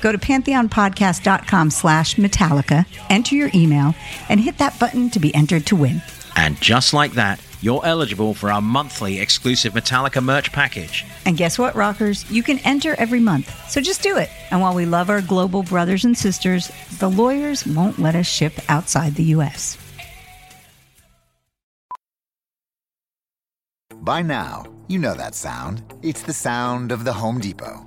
Go to pantheonpodcast.com/Metallica, enter your email, and hit that button to be entered to win. And just like that, you're eligible for our monthly exclusive Metallica merch package. And guess what, rockers? You can enter every month, so just do it. And while we love our global brothers and sisters, the lawyers won't let us ship outside the U.S. By now, you know that sound. It's the sound of the Home Depot.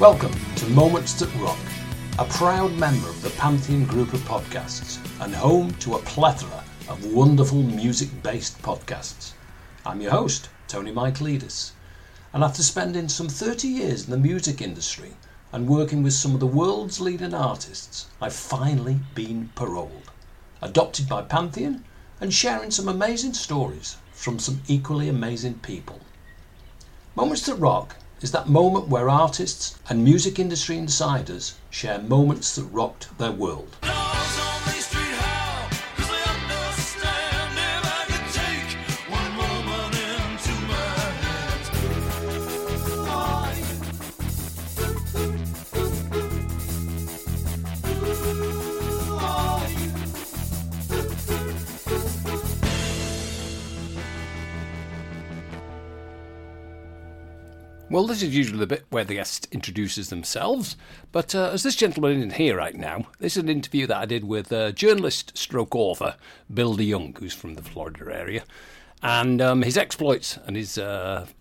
Welcome to Moments That Rock, a proud member of the Pantheon group of podcasts and home to a plethora of wonderful music-based podcasts. I'm your host, Tony Michaelidis, and after spending some 30 years in the music industry and working with some of the world's leading artists, I've finally been paroled, adopted by Pantheon and sharing some amazing stories from some equally amazing people. Moments That Rock is that moment where artists and music industry insiders share moments that rocked their world. Well, this is usually the bit where the guest introduces themselves, but as this gentleman isn't here right now, this is an interview that I did with journalist/author Bill DeYoung, who's from the Florida area, and his exploits and his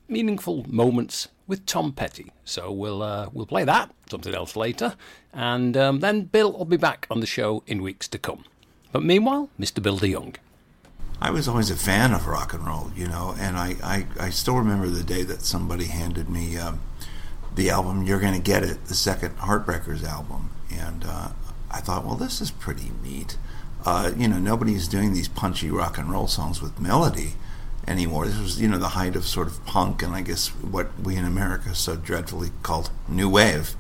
meaningful moments with Tom Petty. So we'll play that, something else later, and then Bill will be back on the show in weeks to come. But meanwhile, Mr. Bill DeYoung. I was always a fan of rock and roll, you know, and I still remember the day that somebody handed me the album You're Gonna Get It, the second Heartbreakers album, and I thought, well, this is pretty neat. You know, nobody's doing these punchy rock and roll songs with melody anymore. This was, you know, the height of sort of punk and I guess what we in America so dreadfully called new wave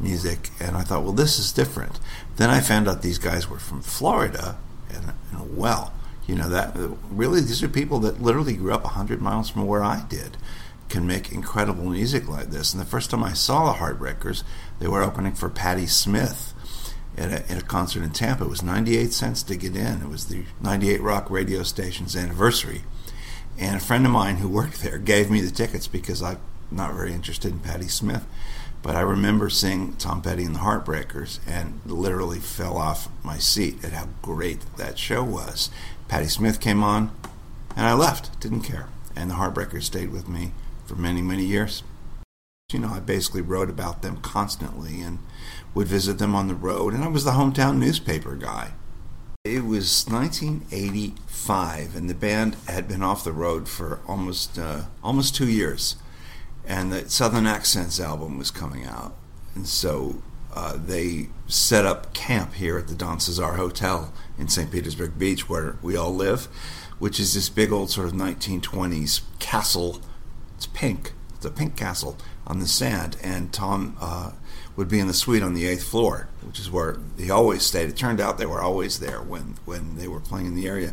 music, and I thought, well, this is different. Then I found out these guys were from Florida, and well, you know, that really, these are people that literally grew up 100 miles from where I did, can make incredible music like this. And the first time I saw the Heartbreakers, they were opening for Patti Smith at a concert in Tampa. It was 98 cents to get in. It was the 98 Rock radio station's anniversary. And a friend of mine who worked there gave me the tickets because I'm not very interested in Patti Smith. But I remember seeing Tom Petty and the Heartbreakers and literally fell off my seat at how great that show was. Patti Smith came on, and I left. Didn't care. And the Heartbreakers stayed with me for many, many years. You know, I basically wrote about them constantly and would visit them on the road, and I was the hometown newspaper guy. It was 1985, and the band had been off the road for almost 2 years, and the Southern Accents album was coming out. And so they set up camp here at the Don Cesar Hotel in St. Petersburg Beach, where we all live, which is this big old sort of 1920s castle. It's pink. It's a pink castle on the sand. And Tom would be in the suite on the 8th floor, which is where he always stayed. It turned out they were always there when they were playing in the area.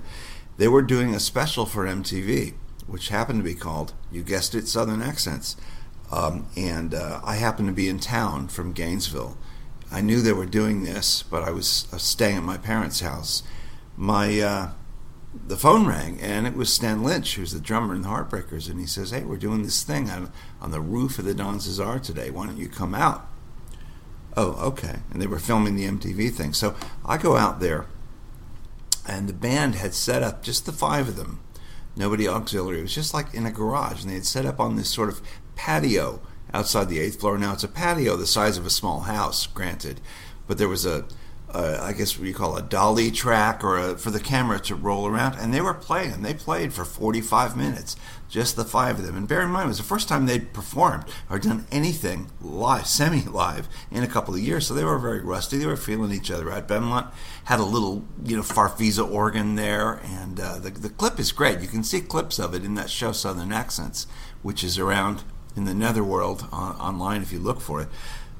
They were doing a special for MTV, which happened to be called, you guessed it, Southern Accents. And I happened to be in town from Gainesville. I knew they were doing this, but I was staying at my parents' house. The phone rang, and it was Stan Lynch, who's the drummer in the Heartbreakers, and he says, hey, we're doing this thing on the roof of the Don Cesar today. Why don't you come out? Oh, okay. And they were filming the MTV thing. So I go out there, and the band had set up, just the five of them, nobody auxiliary. It was just like in a garage, and they had set up on this sort of patio outside the 8th floor. Now it's a patio the size of a small house, granted, but there was a I guess what you call a dolly track for the camera to roll around, and they were playing. They played for 45 minutes, just the five of them. And bear in mind, it was the first time they'd performed or done anything live, semi-live, in a couple of years, so they were very rusty. They were feeling each other out. Bemont had a little, you know, Farfisa organ there, and the clip is great. You can see clips of it in that show Southern Accents, which is around in the netherworld online if you look for it.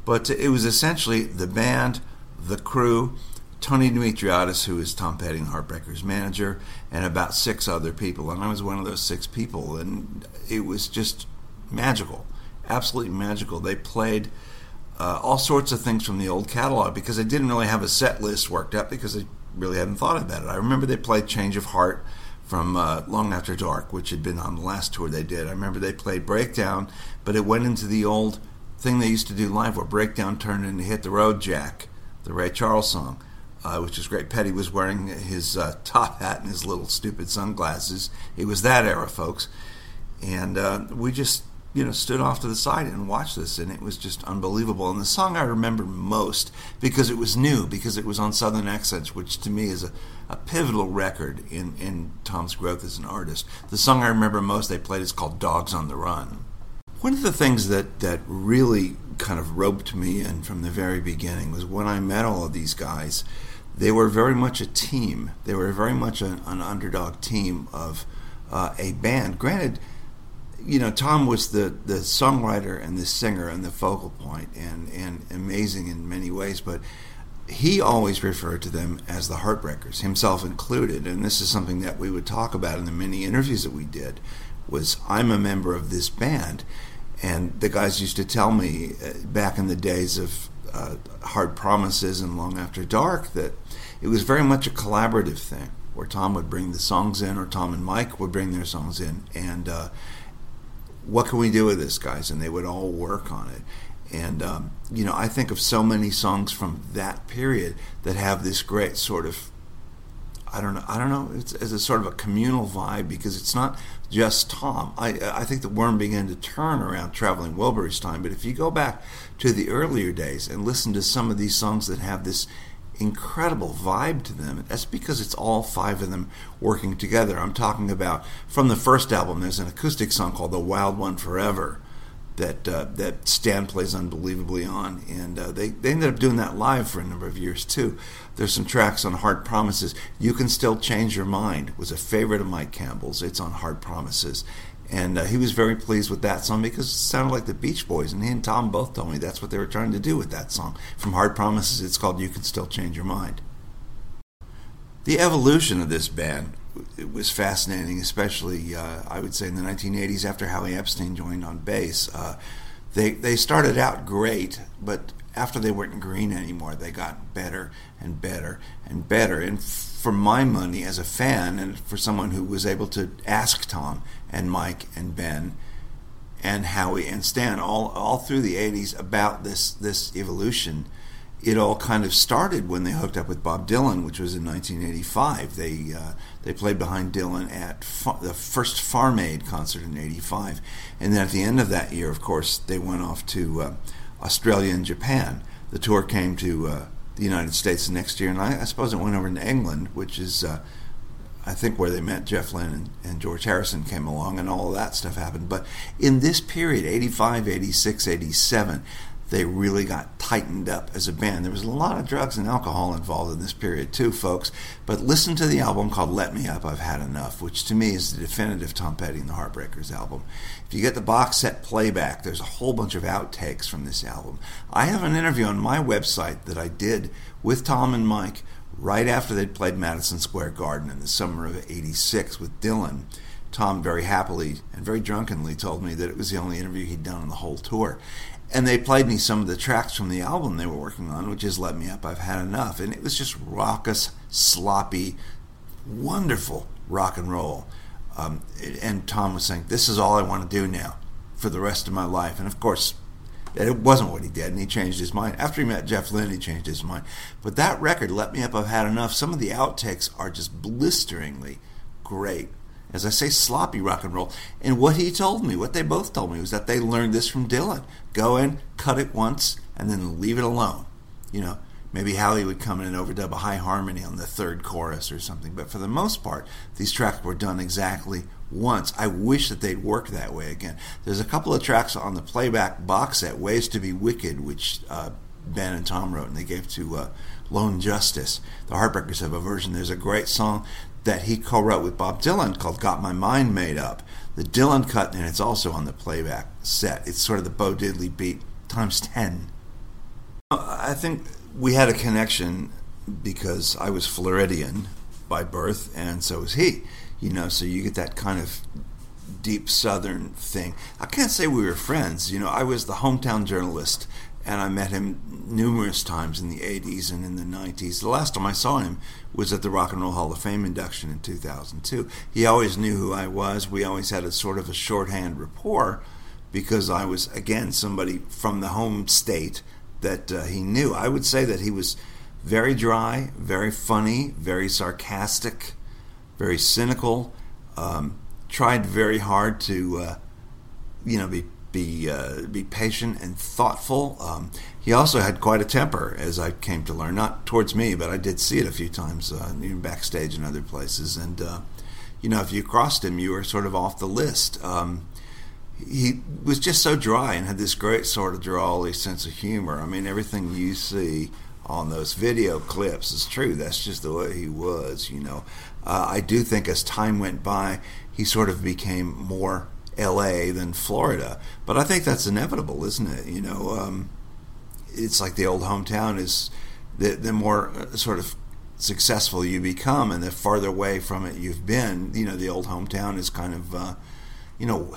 But it was essentially the band, the crew, Tony Dimitriotis, who is Tom Petty and Heartbreakers' manager, and about six other people. And I was one of those six people, and it was just magical, absolutely magical. They played all sorts of things from the old catalog because they didn't really have a set list worked up because they really hadn't thought about it. I remember they played Change of Heart from Long After Dark, which had been on the last tour they did. I remember they played Breakdown, but it went into the old thing they used to do live where Breakdown turned into Hit the Road Jack, the Ray Charles song, which is great. Petty was wearing his top hat and his little stupid sunglasses. It was that era, folks. And we just stood off to the side and watched this, and it was just unbelievable. And the song I remember most, because it was new, because it was on Southern Accents, which to me is a pivotal record in Tom's growth as an artist. The song I remember most they played is called Dogs on the Run. One of the things that really kind of roped me in from the very beginning was when I met all of these guys, they were very much a team. They were very much an underdog team of a band. Granted, Tom was the songwriter and the singer and the focal point and amazing in many ways, but he always referred to them as the Heartbreakers, himself included. And this is something that we would talk about in the many interviews that we did, was I'm a member of this band. And the guys used to tell me back in the days of Hard Promises and Long After Dark that it was very much a collaborative thing, where Tom would bring the songs in, or Tom and Mike would bring their songs in, and what can we do with this, guys? And they would all work on it. And, I think of so many songs from that period that have this great sort of, I don't know, it's a sort of a communal vibe, because it's not just Tom. I think the worm began to turn around Traveling Wilburys time, but if you go back to the earlier days and listen to some of these songs that have this incredible vibe to them, that's because it's all five of them working together. I'm talking about, from the first album, there's an acoustic song called The Wild One Forever that Stan plays unbelievably on, and they ended up doing that live for a number of years too. There's some tracks on Hard Promises. You Can Still Change Your Mind was a favorite of Mike Campbell's. It's on Hard Promises, and he was very pleased with that song because it sounded like the Beach Boys, and he and Tom both told me that's what they were trying to do with that song. From Hard Promises, it's called You Can Still Change Your Mind. The evolution of this band, it was fascinating, especially, I would say, in the 1980s after Howie Epstein joined on bass. They started out great, but after they weren't green anymore, they got better and better and better. And for my money, as a fan, and for someone who was able to ask Tom and Mike and Ben and Howie and Stan all through the 80s about this evolution, it all kind of started when they hooked up with Bob Dylan, which was in 1985. They played behind Dylan at the first Farm Aid concert in 85. And then at the end of that year, of course, they went off to Australia and Japan. The tour came to the United States the next year, and I suppose it went over to England, which is, I think, where they met Jeff Lynne and George Harrison came along, and all of that stuff happened. But in this period, 85, 86, 87, they really got tightened up as a band. There was a lot of drugs and alcohol involved in this period too, folks. But listen to the album called Let Me Up, I've Had Enough, which to me is the definitive Tom Petty and the Heartbreakers album. If you get the box set playback, there's a whole bunch of outtakes from this album. I have an interview on my website that I did with Tom and Mike right after they'd played Madison Square Garden in the summer of 86 with Dylan. Tom very happily and very drunkenly told me that it was the only interview he'd done on the whole tour. And they played me some of the tracks from the album they were working on, which is Let Me Up, I've Had Enough. And it was just raucous, sloppy, wonderful rock and roll. And Tom was saying, this is all I want to do now for the rest of my life. And of course, it wasn't what he did, and he changed his mind. After he met Jeff Lynne, he changed his mind. But that record, Let Me Up, I've Had Enough, some of the outtakes are just blisteringly great. As I say, sloppy rock and roll. And what he told me, what they both told me, was that they learned this from Dylan. Go in, cut it once, and then leave it alone. Maybe Howie would come in and overdub a high harmony on the third chorus or something. But for the most part, these tracks were done exactly once. I wish that they'd work that way again. There's a couple of tracks on the playback box set, Ways to Be Wicked, which Ben and Tom wrote, and they gave to Lone Justice. The Heartbreakers have a version. There's a great song that he co-wrote with Bob Dylan called Got My Mind Made Up. The Dylan cut, and it's also on the playback set. It's sort of the Bo Diddley beat times 10. I think we had a connection because I was Floridian by birth, and so was he. So you get that kind of deep Southern thing. I can't say we were friends. I was the hometown journalist, and I met him numerous times in the 80s and in the 90s. The last time I saw him was at the Rock and Roll Hall of Fame induction in 2002. He always knew who I was. We always had a sort of a shorthand rapport because I was, again, somebody from the home state that he knew. I would say that he was very dry, very funny, very sarcastic, very cynical, tried very hard to be be patient and thoughtful. He also had quite a temper, as I came to learn, not towards me, but I did see it a few times, even backstage and other places. And if you crossed him, you were sort of off the list. He was just so dry and had this great sort of drawly sense of humor. I mean, everything you see on those video clips is true. That's just the way he was, I do think as time went by, he sort of became more L.A. than Florida. But I think that's inevitable, isn't it? It's like the old hometown is, the more sort of successful you become and the farther away from it you've been, the old hometown is kind of,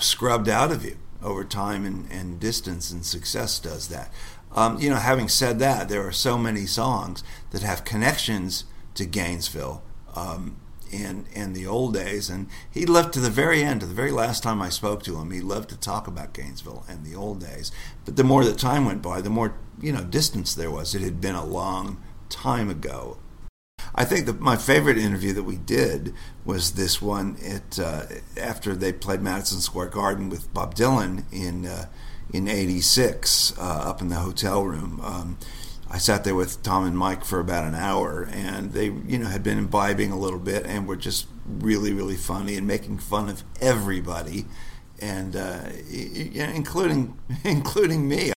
scrubbed out of you over time and distance, and success does that. Having said that, there are so many songs that have connections to Gainesville in the old days, and he left to the very end, to the very last time I spoke to him, he loved to talk about Gainesville and the old days. But the more the time went by, the more, distance there was. It had been a long time ago. I think that my favorite interview that we did was this one after they played Madison Square Garden with Bob Dylan in 86 up in the hotel room. I sat there with Tom and Mike for about an hour, and they had been imbibing a little bit and were just really, really funny and making fun of everybody, and including me.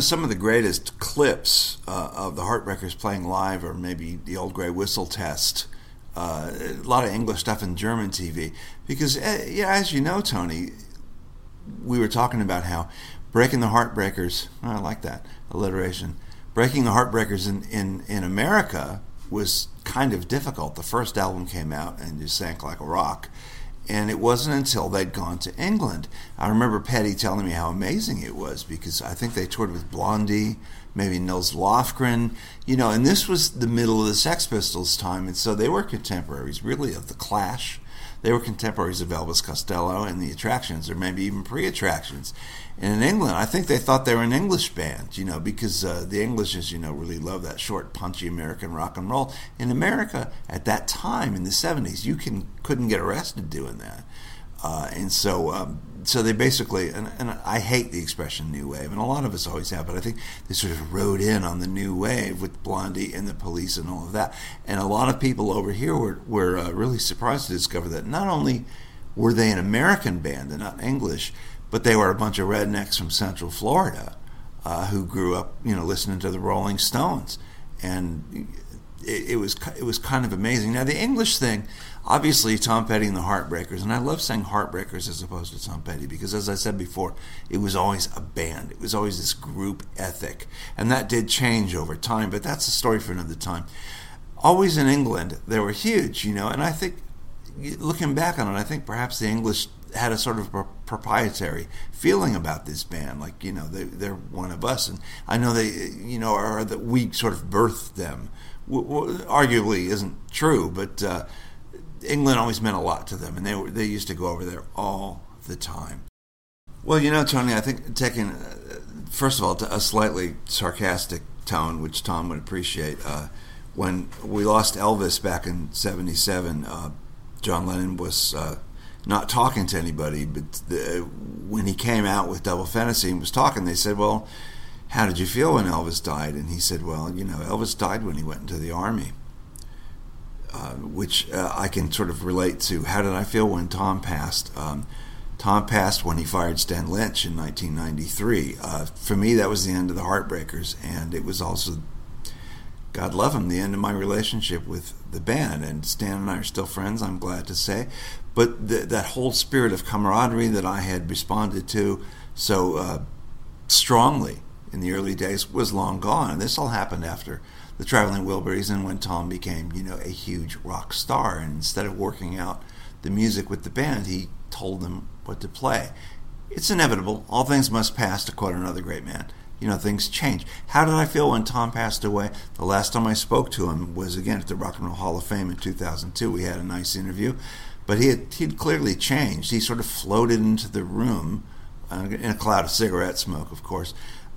Some of the greatest clips of the Heartbreakers playing live or maybe the Old Grey Whistle Test, a lot of English stuff in German TV. Because, as you know, Tony, we were talking about how breaking the Heartbreakers, I like that alliteration, breaking the Heartbreakers in America was kind of difficult. The first album came out and just sank like a rock. And it wasn't until they'd gone to England. I remember Petty telling me how amazing it was, because I think they toured with Blondie, maybe Nils Lofgren, and this was the middle of the Sex Pistols time, and so they were contemporaries, really, of The Clash. They were contemporaries of Elvis Costello and The Attractions, or maybe even Pre-Attractions. And in England, I think they thought they were an English band, because the English, as you know, really love that short, punchy American rock and roll. In America, at that time, in the 70s, you couldn't get arrested doing that. So they basically, and I hate the expression new wave, and a lot of us always have, but I think they sort of rode in on the new wave with Blondie and the Police and all of that. And a lot of people over here were really surprised to discover that not only were they an American band and not English, but they were a bunch of rednecks from Central Florida who grew up, listening to the Rolling Stones. And it was kind of amazing. Now, the English thing, obviously, Tom Petty and the Heartbreakers, and I love saying Heartbreakers as opposed to Tom Petty because, as I said before, it was always a band. It was always this group ethic. And that did change over time, but that's a story for another time. Always in England, they were huge, and I think, looking back on it, I think perhaps the English had a sort of proprietary feeling about this band, like, they're one of us, and I know they, or that we sort of birthed them. Arguably isn't true, but England always meant a lot to them, and they used to go over there all the time. Well, Tony, I think taking, first of all, a slightly sarcastic tone, which Tom would appreciate, when we lost Elvis back in 77, John Lennon was not talking to anybody, but when he came out with Double Fantasy and was talking, they said, well, how did you feel when Elvis died? And he said, well, Elvis died when he went into the army, which I can sort of relate to. How did I feel when Tom passed? Tom passed when he fired Stan Lynch in 1993. For me, that was the end of the Heartbreakers, and it was also, God love him, the end of my relationship with the band. And Stan and I are still friends, I'm glad to say. But that whole spirit of camaraderie that I had responded to so strongly in the early days was long gone. And this all happened after the Traveling Wilburys and when Tom became, a huge rock star. And instead of working out the music with the band, he told them what to play. It's inevitable. All things must pass, to quote another great man. Things change. How did I feel when Tom passed away? The last time I spoke to him was, again, at the Rock and Roll Hall of Fame in 2002. We had a nice interview. But he'd clearly changed. He sort of floated into the room in a cloud of cigarette smoke, of course.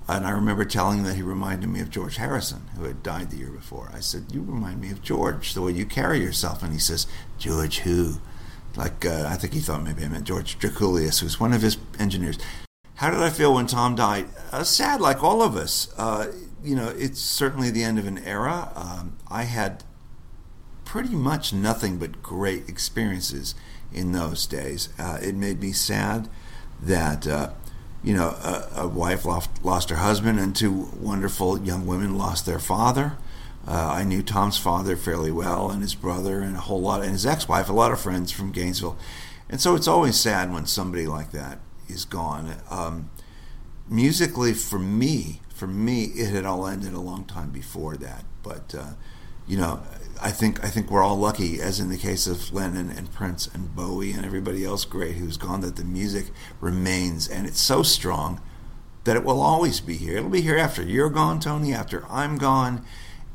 And I remember telling him that he reminded me of George Harrison, who had died the year before. I said, you remind me of George, the way you carry yourself. And he says, George who? Like, I think he thought maybe I meant George Draculius, who's one of his engineers. How did I feel when Tom died? Sad, like all of us. You know, it's certainly the end of an era. I had pretty much nothing but great experiences in those days. It made me sad that, you know, a wife lost her husband and two wonderful young women lost their father. I knew Tom's father fairly well, and his brother, and a whole lot, and his ex-wife, a lot of friends from Gainesville. And so it's always sad when somebody like that is gone. Musically, for me, it had all ended a long time before that. But you know, I think we're all lucky, as in the case of Lennon and Prince and Bowie and everybody else great who's gone, that the music remains, and it's so strong that it will always be here. It'll be here after you're gone, Tony, after I'm gone.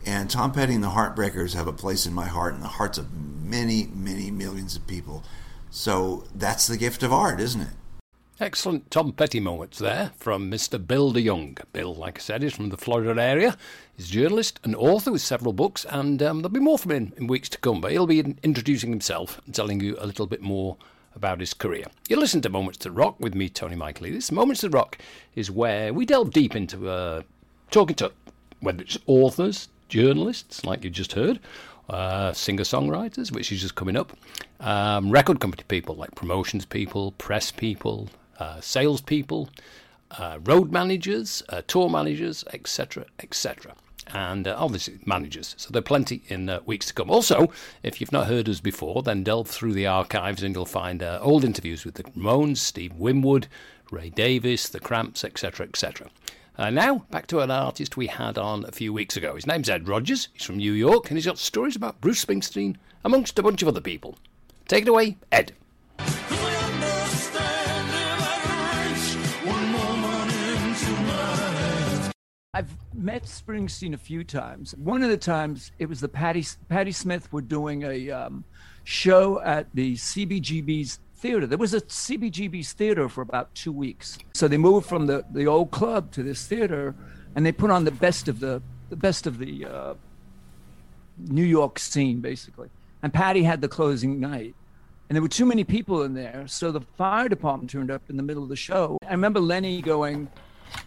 And Tom Petty and the Heartbreakers have a place in my heart and the hearts of many, many millions of people. So that's the gift of art, isn't it? Excellent Tom Petty moments there from Mr. Bill DeYoung. Bill, like I said, is from the Florida area. He's a journalist and author with several books, and there'll be more from him in weeks to come. But he'll be introducing himself and telling you a little bit more about his career. You listen to Moments That Rock with me, Tony Michaeli. This Moments That Rock is where we delve deep into talking to whether it's authors, journalists, like you just heard, singer-songwriters, which is just coming up, record company people, like promotions people, press people, sales people, road managers, tour managers, etc., etc., and obviously managers. So there are plenty in weeks to come. Also, if you've not heard us before, then delve through the archives and you'll find old interviews with the Ramones, Steve Winwood, Ray Davies, the Cramps, etc., etc. Now, back to an artist we had on a few weeks ago. His name's Ed Rogers. He's from New York, and he's got stories about Bruce Springsteen, amongst a bunch of other people. Take it away, Ed. I've met Springsteen a few times. One of the times, it was the Patti Smith were doing a show at the CBGB's theater. There was a CBGB's theater for about 2 weeks. So they moved from the old club to this theater, and they put on the best of the New York scene, basically. And Patty had the closing night, and there were too many people in there, so the fire department turned up in the middle of the show. I remember Lenny going,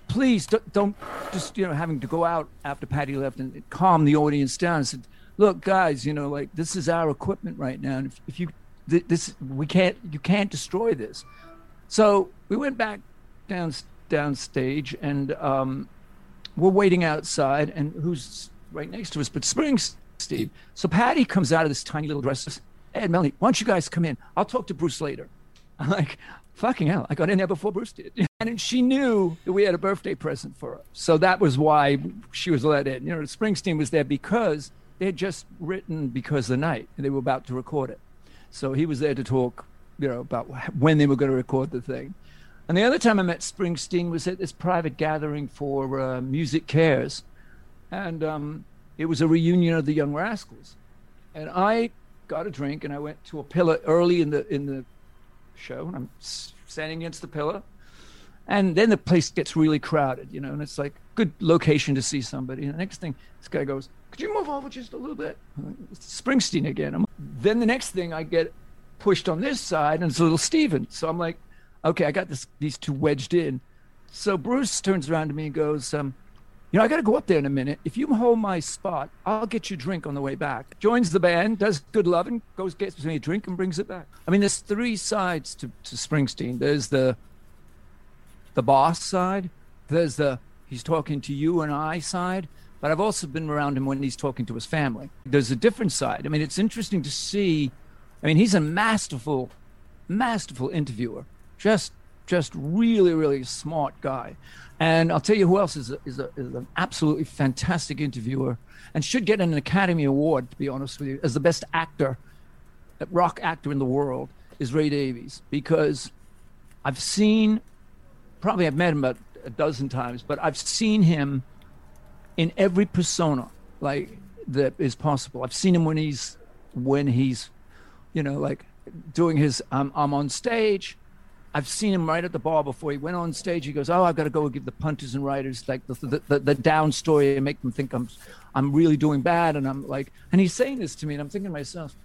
"Please don't just having to go out after Patty left and calm the audience down." I said, "Look, guys, like this is our equipment right now, and if you." You can't destroy this." So we went back downstage, and we're waiting outside, and who's right next to us but Springsteen. So Patty comes out of this tiny little dress, says, "Ed, Melanie, why don't you guys come in? I'll talk to Bruce later." I'm like, fucking hell, I got in there before Bruce did. And she knew that we had a birthday present for her. So that was why she was let in. Springsteen was there because they had just written Because the Night, and they were about to record it. So he was there to talk, about when they were going to record the thing. And the other time I met Springsteen was at this private gathering for Music Cares. And it was a reunion of the Young Rascals. And I got a drink, and I went to a pillar early in the show. And I'm standing against the pillar. And then the place gets really crowded, and it's like good location to see somebody. And the next thing, this guy goes, "Could you move over just a little bit?" It's Springsteen again. Then the next thing, I get pushed on this side, and it's a little Steven. So I'm like, okay, I got these two wedged in. So Bruce turns around to me and goes, I got to go up there in a minute. If you hold my spot, I'll get you a drink on the way back. Joins the band, does good loving, goes, gets me a drink, and brings it back. I mean, there's three sides to Springsteen. There's the boss side. There's the he's talking to you and I side. But I've also been around him when he's talking to his family. There's a different side. I mean, it's interesting to see. I mean, he's a masterful, masterful interviewer. Just really, really smart guy. And I'll tell you who else is an absolutely fantastic interviewer and should get an Academy Award, to be honest with you, as the best actor, rock actor in the world, is Ray Davies. Because I've met him about a dozen times, but I've seen him in every persona that is possible. I've seen him when he's doing his I'm on stage. I've seen him right at the bar before he went on stage. He goes, "Oh, I've got to go give the punters and writers like the down story and make them think I'm really doing bad." And I'm like, and he's saying this to me, and I'm thinking to myself.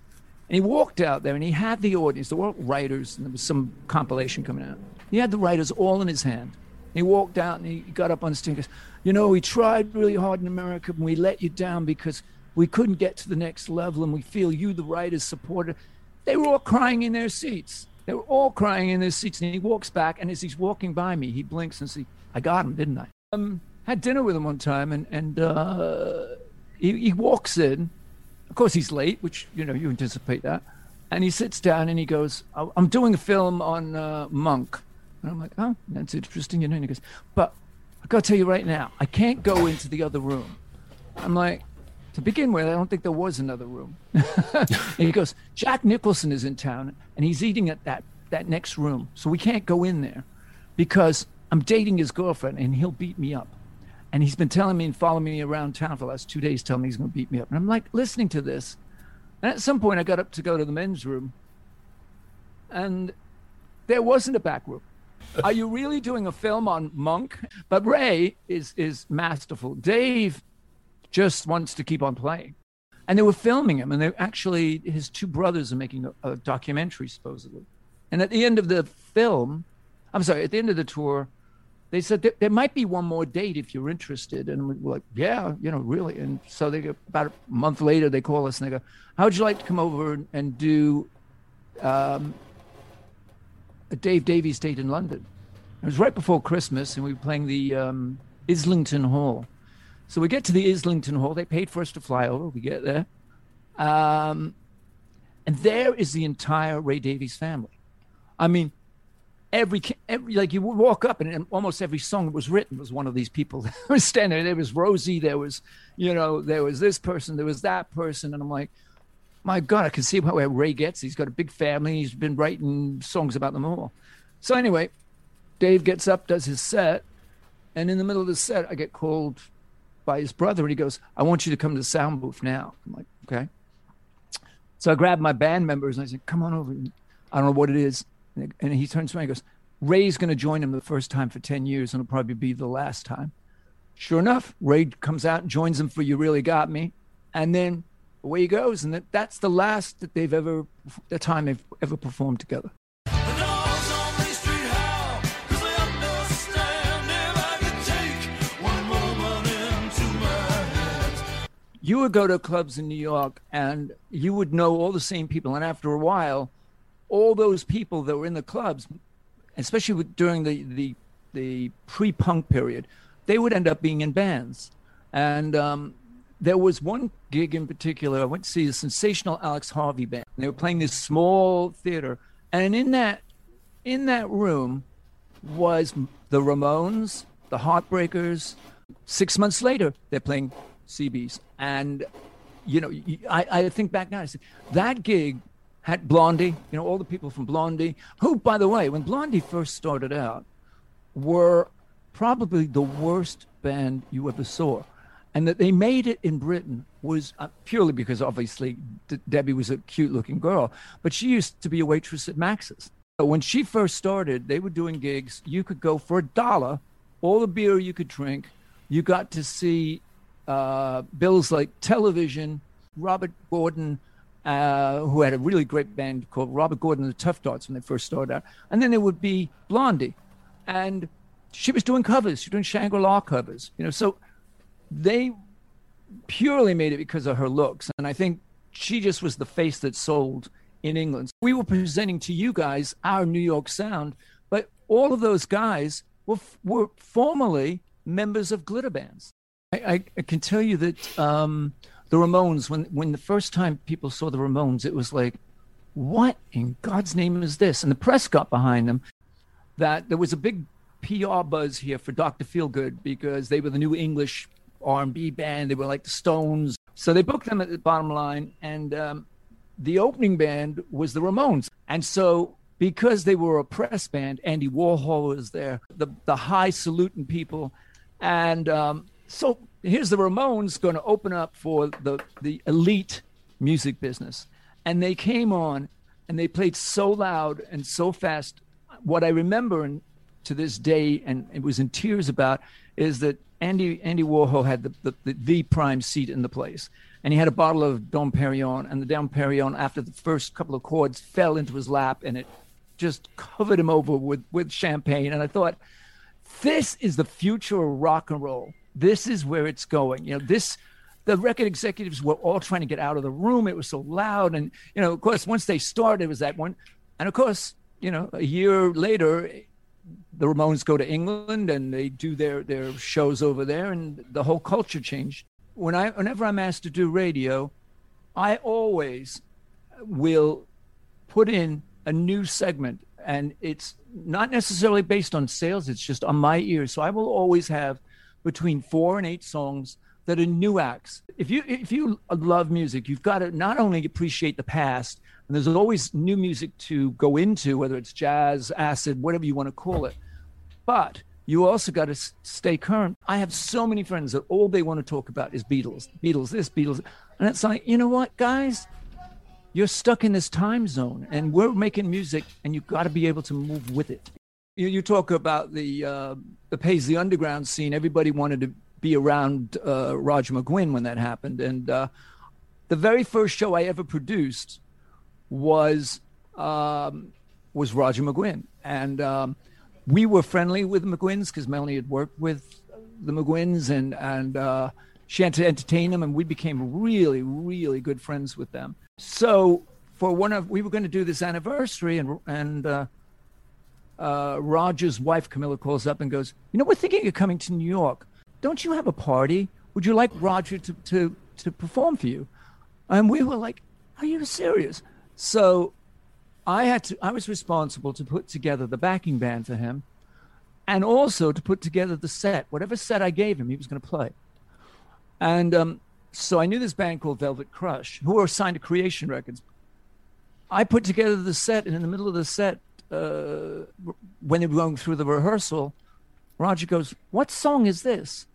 And he walked out there, and he had the audience. There were writers, and there was some compilation coming out. He had the writers all in his hand. He walked out and he got up on the stage and goes, you know, we tried really hard in America and we let you down because we couldn't get to the next level, and we feel you, the writers, supported. They were all crying in their seats. And he walks back, and as he's walking by me, he blinks and says, I got him, didn't I? Had dinner with him one time, and he walks in. Of course, he's late, which, you know, you anticipate that. And he sits down and he goes, I'm doing a film on Monk. And I'm like, oh, that's interesting. You know, and he goes, but I got to tell you right now, I can't go into the other room. I'm like, to begin with, I don't think there was another room. And he goes, Jack Nicholson is in town and he's eating at that next room. So we can't go in there because I'm dating his girlfriend and he'll beat me up. And he's been telling me and following me around town for the last 2 days, telling me he's going to beat me up. And I'm like listening to this. And at some point I got up to go to the men's room and there wasn't a back room. Are you really doing a film on Monk? But Ray is masterful. Dave just wants to keep on playing. And they were filming him, and they actually, his two brothers are making a documentary, supposedly. And at the end of the film, at the end of the tour, they said, there might be one more date if you're interested. And we were like, yeah, you know, really. And so they, about a month later, they call us and they go, how would you like to come over and do a Dave Davies date in London? It was right before Christmas, and we were playing the Islington Hall. So we get to the Islington Hall. They paid for us to fly over. We get there. And there is the entire Ray Davies family. I mean, every like you would walk up and almost every song that was written was one of these people that was standing there. There was Rosie. There was, you know, there was this person. There was that person. And I'm like, my God, I can see where Ray gets. He's got a big family. He's been writing songs about them all. So anyway, Dave gets up, does his set. And in the middle of the set, I get called by his brother, and he goes, I want you to come to the sound booth now. I'm like, okay. So I grabbed my band members and I said, come on over. I don't know what it is. And he turns around and goes, Ray's going to join him the first time for 10 years, and it'll probably be the last time. Sure enough, Ray comes out and joins him for You Really Got Me. And then away he goes. And that's the last that they've ever performed together. You would go to clubs in New York and you would know all the same people. And after a while, all those people that were in the clubs, especially during the pre-punk period, they would end up being in bands. And there was one gig in particular, I went to see the Sensational Alex Harvey Band. They were playing this small theater. And in that room was the Ramones, the Heartbreakers. 6 months later, they're playing CBs. And, you know, I think back now, I said, that gig had Blondie, you know, all the people from Blondie, who, by the way, when Blondie first started out, were probably the worst band you ever saw. And that they made it in Britain was purely because, obviously, Debbie was a cute-looking girl, but she used to be a waitress at Max's. So when she first started, they were doing gigs. You could go for $1, all the beer you could drink. You got to see bills like Television, Robert Gordon, who had a really great band called Robert Gordon and the Tough Dots when they first started out. And then there would be Blondie. And she was doing covers. She was doing Shangri-La covers. You know, so they purely made it because of her looks. And I think she just was the face that sold in England. We were presenting to you guys our New York sound, but all of those guys were formerly members of glitter bands. I can tell you that the Ramones, when the first time people saw the Ramones, it was like, what in God's name is this? And the press got behind them. That there was a big PR buzz here for Dr. Feelgood because they were the new English R&B band. They were like the Stones. So they booked them at the Bottom Line, and the opening band was the Ramones. And so because they were a press band, Andy Warhol was there, the high saluting people, and so here's the Ramones going to open up for the elite music business. And they came on and they played so loud and so fast. What I remember to this day, and it was in tears about, is that Andy Warhol had the prime seat in the place. And he had a bottle of Dom Perignon. And the Dom Perignon, after the first couple of chords, fell into his lap. And it just covered him over with champagne. And I thought, This is the future of rock and roll. This is where it's going. You know, this, the record executives were all trying to get out of the room. It was so loud. And, you know, of course, once they started, it was that one. And of course, you know, a year later, the Ramones go to England and they do their shows over there, and the whole culture changed. Whenever I'm asked to do radio, I always will put in a new segment, and it's not necessarily based on sales. It's just on my ears. So I will always have between 4 and 8 songs that are new acts. If you love music, you've got to not only appreciate the past, and there's always new music to go into, whether it's jazz, acid, whatever you want to call it, but you also got to stay current. I have so many friends that all they want to talk about is Beatles, Beatles this, Beatles. And it's like, you know what, guys? You're stuck in this time zone, and we're making music, and you've got to be able to move with it. You talk about the Paisley Underground scene. Everybody wanted to be around Roger McGuinn when that happened. And the very first show I ever produced was Roger McGuinn. And we were friendly with the McGuinns because Melanie had worked with the McGuinns, and she had to entertain them, and we became really, really good friends with them. So we were going to do this anniversary, and Roger's wife, Camilla, calls up and goes, you know, we're thinking of coming to New York. Don't you have a party? Would you like Roger to perform for you? And we were like, are you serious? So I was responsible to put together the backing band for him, and also to put together the set. Whatever set I gave him, he was going to play. And so I knew this band called Velvet Crush, who were signed to Creation Records. I put together the set, and in the middle of the set, when they were going through the rehearsal, Roger goes, what song is this?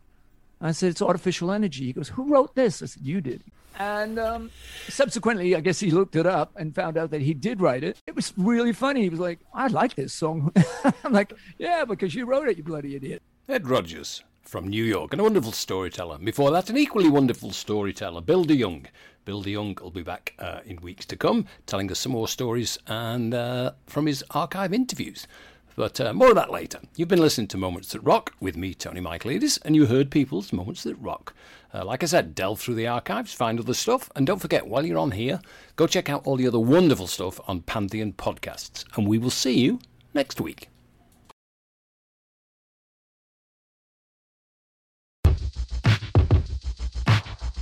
I said, it's Artificial Energy. He goes, who wrote this? I said, you did. And subsequently, I guess he looked it up and found out that he did write it. It was really funny. He was like, I like this song. I'm like, yeah, because you wrote it, you bloody idiot. Ed Rogers from New York, and a wonderful storyteller. Before that, an equally wonderful storyteller, Bill DeYoung. Bill DeYoung will be back in weeks to come, telling us some more stories and from his archive interviews. But more of that later. You've been listening to Moments That Rock with me, Tony Michaelides, and you heard people's Moments That Rock. Like I said, delve through the archives, find other stuff, and don't forget, while you're on here, go check out all the other wonderful stuff on Pantheon Podcasts, and we will see you next week.